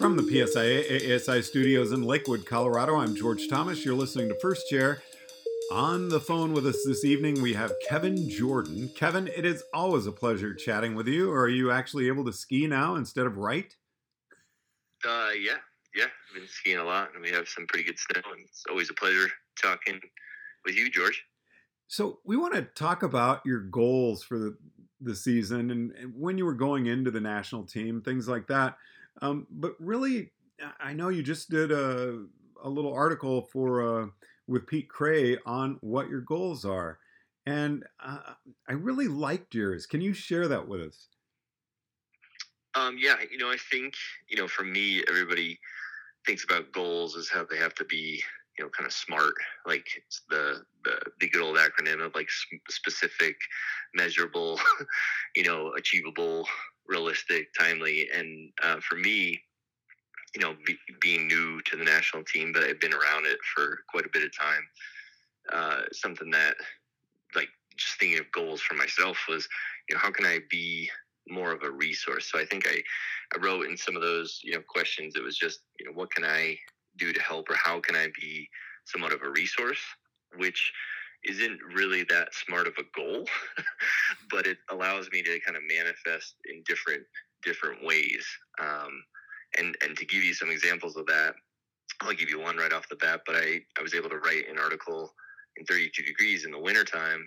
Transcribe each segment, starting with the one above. From the PSIA ASI studios in Lakewood, Colorado, I'm George Thomas. You're listening to First Chair. On the phone with us this evening, we have Kevin Jordan. Kevin, it is always a pleasure chatting with you. Are you actually able to ski now instead of right? Yeah. I've been skiing a lot, and we have some pretty good snow, and it's always a pleasure talking with you, George. So we want to talk about your goals for the season and when you were going into the national team, things like that. But really, I know you just did a little article for with Pete Cray on what your goals are. And I really liked yours. Can you share that with us? Yeah, I think, for me, everybody thinks about goals as how they have to be, kind of SMART, like the good old acronym of like specific, measurable, achievable, realistic, timely. And for me, being new to the national team, but I've been around it for quite a bit of time, something that, like, just thinking of goals for myself was, how can I be more of a resource? So I think I wrote in some of those, questions, it was just, what can I do to help, or how can I be somewhat of a resource, which isn't really that smart of a goal, but it allows me to kind of manifest in different ways. And to give you some examples of that, I'll give you one right off the bat, but I was able to write an article in 32 Degrees in the wintertime.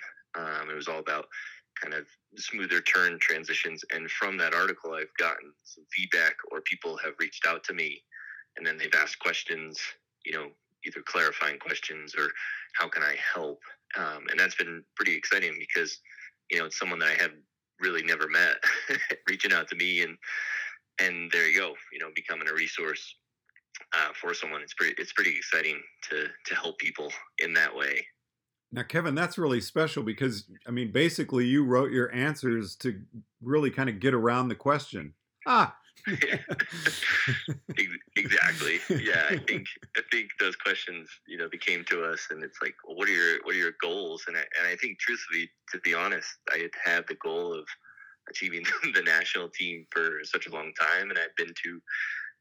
It was all about kind of smoother turn transitions. And from that article, I've gotten some feedback, or people have reached out to me, and then they've asked questions, either clarifying questions or how can I help? And that's been pretty exciting because, it's someone that I have really never met reaching out to me, and there you go, becoming a resource for someone. It's pretty exciting to help people in that way. Now, Kevin, that's really special because, basically you wrote your answers to really kind of get around the question. Yeah. Exactly. Yeah, I think those questions, they came to us, and it's like, well, what are your goals? And I think, truthfully, to be honest, I had the goal of achieving the national team for such a long time, and I've been to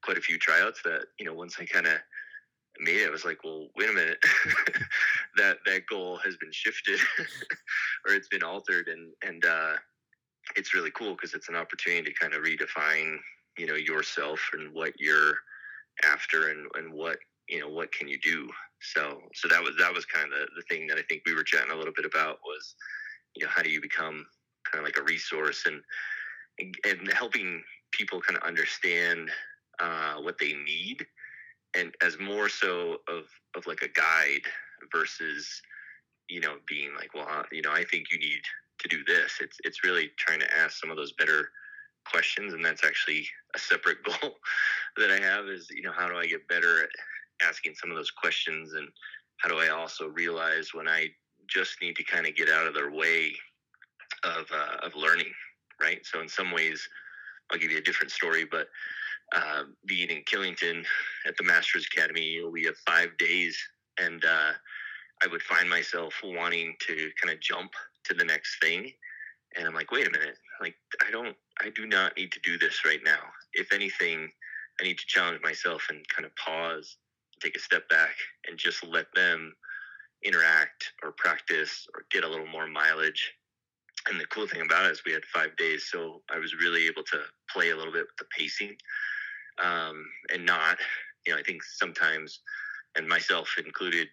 quite a few tryouts that, once I kind of made it, I was like, well, wait a minute, that goal has been shifted or it's been altered, and it's really cool because it's an opportunity to kind of redefine, yourself and what you're after, and what, what can you do? So that was kind of the thing that I think we were chatting a little bit about was, how do you become kind of like a resource, and helping people kind of understand what they need, and as more so of like a guide versus, being like, well, I think you need to do this. It's really trying to ask some of those better questions, and that's actually a separate goal that I have is, how do I get better at asking some of those questions, and how do I also realize when I just need to kind of get out of their way of learning, right? So in some ways, I'll give you a different story, but being in Killington at the Master's Academy, we have 5 days, and I would find myself wanting to kind of jump to the next thing, and I'm like, wait a minute, like I do not need to do this right now. If anything, I need to challenge myself and kind of pause, take a step back, and just let them interact or practice or get a little more mileage. And the cool thing about it is we had 5 days, so I was really able to play a little bit with the pacing, and not, I think sometimes, and myself included,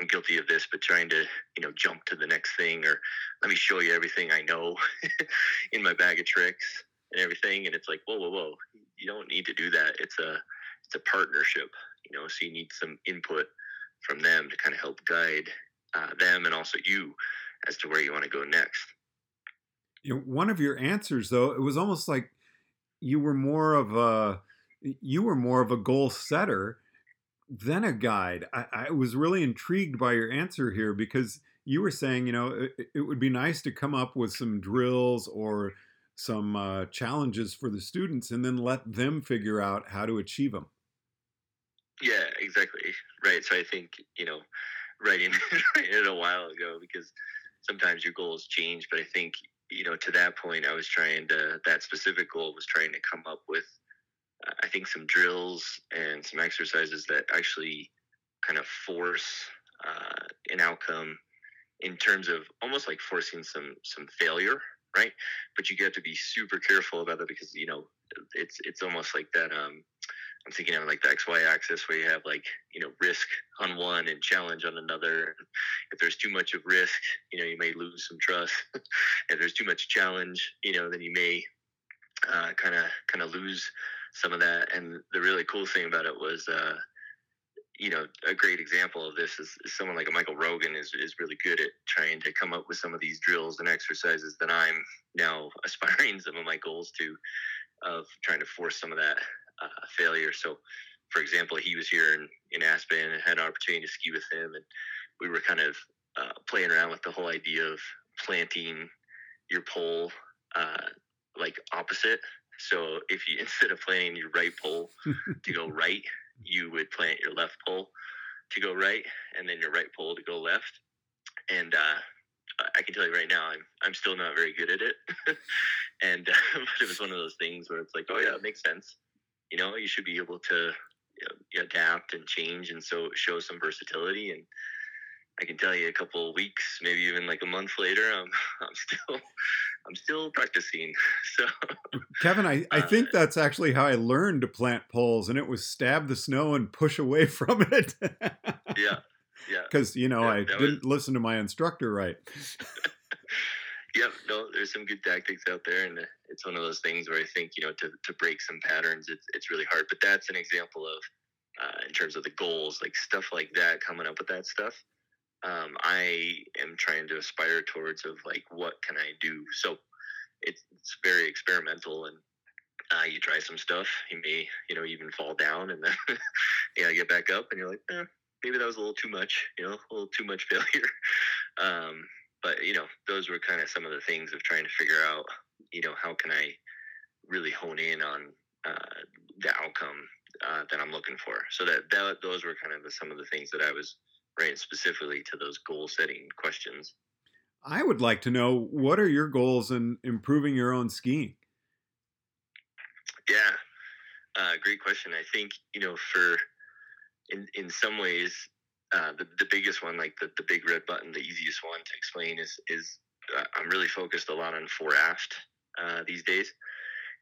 I'm guilty of this, but trying to, jump to the next thing, or let me show you everything I know in my bag of tricks and everything. And it's like, whoa, you don't need to do that. It's a partnership, so you need some input from them to kind of help guide them, and also you as to where you want to go next. One of your answers, though, it was almost like you were more of a goal setter than a guide. I was really intrigued by your answer here because you were saying, it would be nice to come up with some drills or some challenges for the students, and then let them figure out how to achieve them. Yeah, exactly. Right. So I think, writing it a while ago, because sometimes your goals change, but I think, to that point, that specific goal was trying to come up with I think, some drills and some exercises that actually kind of force an outcome in terms of almost like forcing some failure, right? But you have to be super careful about that because, you know, it's almost like that. I'm thinking of like the XY axis where you have like, you know, risk on one and challenge on another. If there's too much of risk, you know, you may lose some trust. If there's too much challenge, you know, then you may kind of lose some of that. And the really cool thing about it was, you know, a great example of this is someone like a Michael Rogan is really good at trying to come up with some of these drills and exercises that I'm now aspiring some of my goals to, of trying to force some of that failure. So, for example, he was here in Aspen and had an opportunity to ski with him, and we were kind of playing around with the whole idea of planting your pole like opposite. So if you, instead of planting your right pole to go right, you would plant your left pole to go right, and then your right pole to go left. And I can tell you right now, I'm still not very good at it. And but it was one of those things where it's like, oh yeah, it makes sense. You know, you should be able to, you know, adapt and change, and so show some versatility. And I can tell you, a couple of weeks, maybe even like a month later, I'm still practicing. So, Kevin, I think that's actually how I learned to plant poles, and it was stab the snow and push away from it. yeah. Because, you know, I didn't listen to my instructor right. Yep. No, there's some good tactics out there, and it's one of those things where I think, you know, to break some patterns, it's really hard. But that's an example of, in terms of the goals, like stuff like that, coming up with that stuff. I am trying to aspire towards of like, what can I do? So it's very experimental, and you try some stuff, you may, you know, even fall down, and then you know, get back up and you're like, maybe that was a little too much, you know, a little too much failure. But you know, those were kind of some of the things of trying to figure out, you know, how can I really hone in on the outcome that I'm looking for. So that those were kind of some of the things that I was, right, specifically to those goal-setting questions. I would like to know, what are your goals in improving your own skiing? Yeah, great question. I think, you know, in some ways, the biggest one, like the big red button, the easiest one to explain is I'm really focused a lot on fore-aft these days.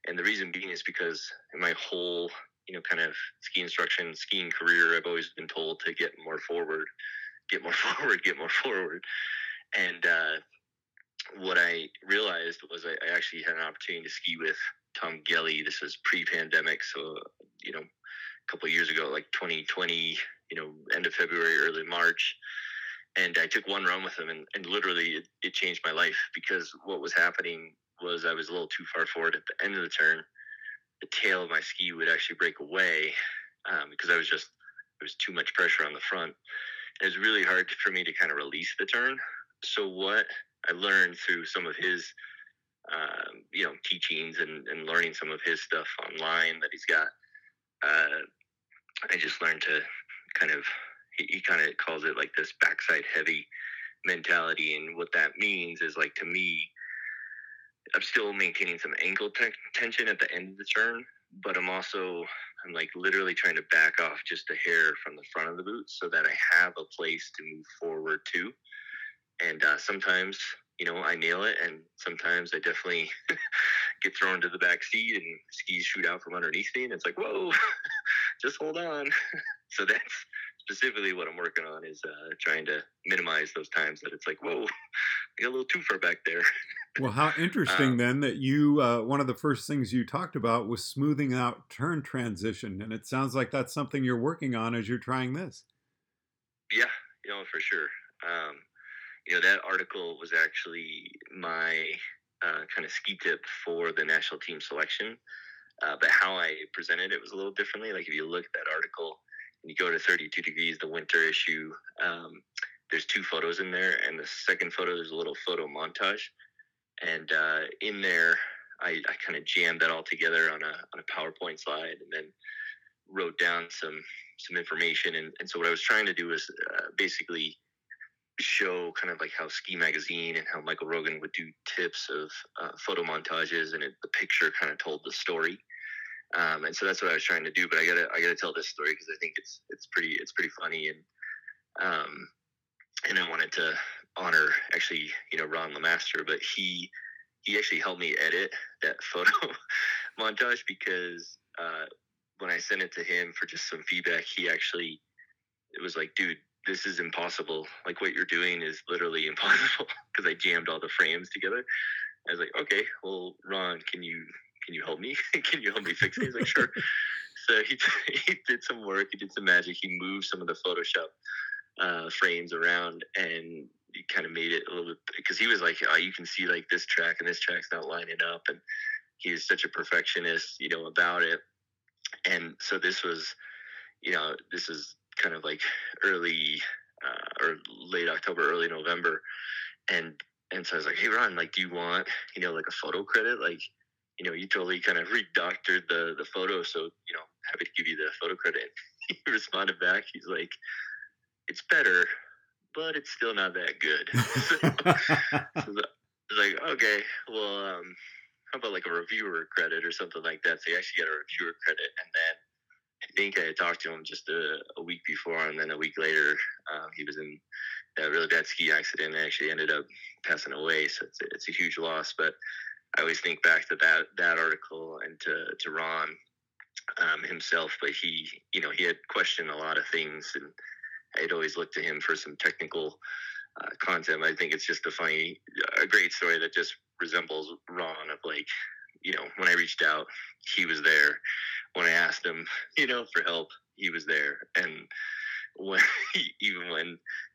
And the reason being is because in my whole, you know, kind of ski instruction, skiing career, I've always been told to get more forward. And what I realized was I actually had an opportunity to ski with Tom Gelley. This was pre-pandemic, so, you know, a couple of years ago, like 2020, you know, end of February, early March. And I took one run with him, and literally it changed my life, because what was happening was I was a little too far forward at the end of the turn. The tail of my ski would actually break away because there was too much pressure on the front. It was really hard for me to kind of release the turn. So what I learned through some of his, you know, teachings and learning some of his stuff online that he's got, I just learned to kind of, he kind of calls it like this backside heavy mentality. And what that means is, like, to me, I'm still maintaining some ankle tension at the end of the turn, but I'm like literally trying to back off just a hair from the front of the boot so that I have a place to move forward to. And sometimes, you know, I nail it, and sometimes I definitely get thrown to the back seat and skis shoot out from underneath me, and it's like, whoa, just hold on. So that's specifically what I'm working on, is trying to minimize those times that it's like, whoa, I got a little too far back there. Well, how interesting then that you, one of the first things you talked about was smoothing out turn transition. And it sounds like that's something you're working on as you're trying this. Yeah, you know, for sure. You know, that article was actually my kind of ski tip for the national team selection. But how I presented it was a little differently. Like, if you look at that article and you go to 32 Degrees, the winter issue, there's two photos in there. And the second photo, there's a little photo montage. And in there, I kind of jammed that all together on a PowerPoint slide, and then wrote down some information. And so what I was trying to do is basically show kind of like how Ski Magazine and how Michael Rogan would do tips of photo montages, and the picture kind of told the story. And so that's what I was trying to do. But I gotta tell this story because I think it's pretty funny, and I wanted to honor actually, you know, Ron LeMaster, but he actually helped me edit that photo montage because when I sent it to him for just some feedback, it was like, dude, this is impossible. Like, what you're doing is literally impossible, because I jammed all the frames together. I was like, okay, well, Ron, can you help me? Can you help me fix it? He's like, sure. So he did some work. He did some magic. He moved some of the Photoshop frames around, and he kind of made it a little bit, because he was like, oh, you can see like this track and this track's not lining up. And he was such a perfectionist, you know, about it. And so this was, you know, this is kind of like early or late October, early November. And so I was like, hey, Ron, like, do you want, you know, like a photo credit? Like, you know, you totally kind of redoctored the photo, so, you know, happy to give you the photo credit. And he responded back. He's like, it's better, but it's still not that good. So I was like, okay, well, how about like a reviewer credit or something like that? So he actually got a reviewer credit. And then I think I had talked to him just a week before, and then a week later, he was in that really bad ski accident and actually ended up passing away. So it's a huge loss. But I always think back to that article and to Ron himself, but he, you know, he had questioned a lot of things, and I'd always looked to him for some technical content. I think it's just a great story that just resembles Ron, of like, you know, when I reached out, he was there. When I asked him, you know, for help, he was there. And even when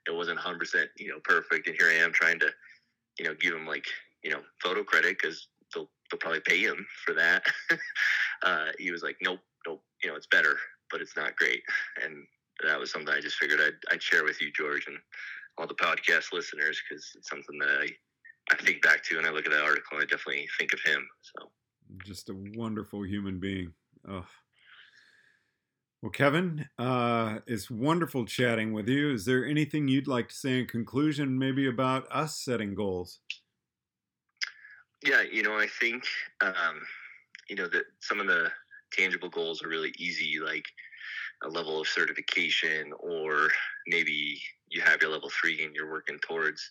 it wasn't 100%, you know, perfect, and here I am trying to, you know, give him like, you know, photo credit, because they'll probably pay him for that. He was like, nope, you know, it's better, but it's not great. And that was something I just figured I'd share with you, George, and all the podcast listeners, because it's something that I think back to when I look at that article, and I definitely think of him. So, just a wonderful human being. Oh. Well, Kevin, it's wonderful chatting with you. Is there anything you'd like to say in conclusion, maybe about us setting goals? Yeah, you know, I think, you know, that some of the tangible goals are really easy, like a level of certification, or maybe you have your level 3 and you're working towards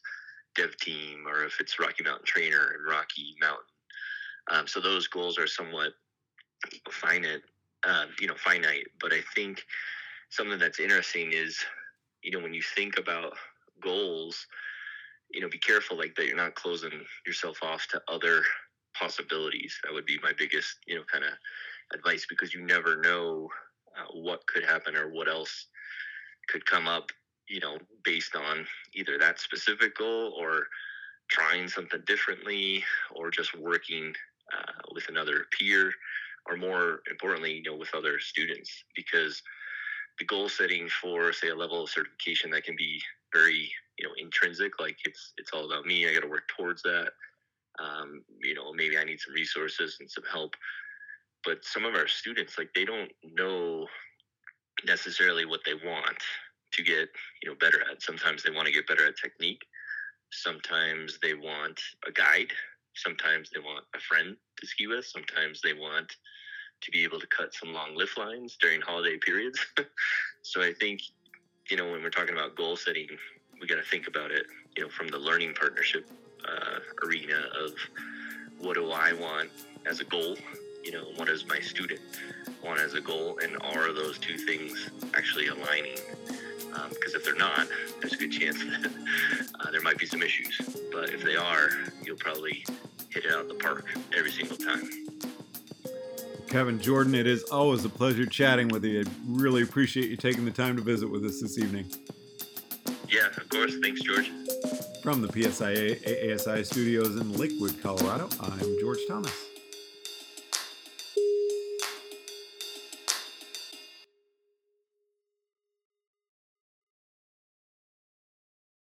dev team, or if it's Rocky Mountain Trainer and Rocky Mountain. So those goals are somewhat finite, but I think something that's interesting is, you know, when you think about goals, you know, be careful like that you're not closing yourself off to other possibilities. That would be my biggest, you know, kind of advice, because you never know what could happen or what else could come up, you know, based on either that specific goal or trying something differently, or just working with another peer, or more importantly, you know, with other students, because the goal setting for, say, a level of certification, that can be very, you know, intrinsic, like it's all about me, I got to work towards that. You know, maybe I need some resources and some help. But some of our students, like, they don't know necessarily what they want to get, you know, better at. Sometimes they want to get better at technique. Sometimes they want a guide. Sometimes they want a friend to ski with. Sometimes they want to be able to cut some long lift lines during holiday periods. So I think, you know, when we're talking about goal setting, we got to think about it, you know, from the learning partnership arena of, what do I want as a goal? You know, what does my student want as a goal? And are those two things actually aligning? Because if they're not, there's a good chance that there might be some issues. But if they are, you'll probably hit it out of the park every single time. Kevin Jordan, it is always a pleasure chatting with you. I really appreciate you taking the time to visit with us this evening. Yeah, of course. Thanks, George. From the PSIA ASI studios in Lakewood, Colorado, I'm George Thomas.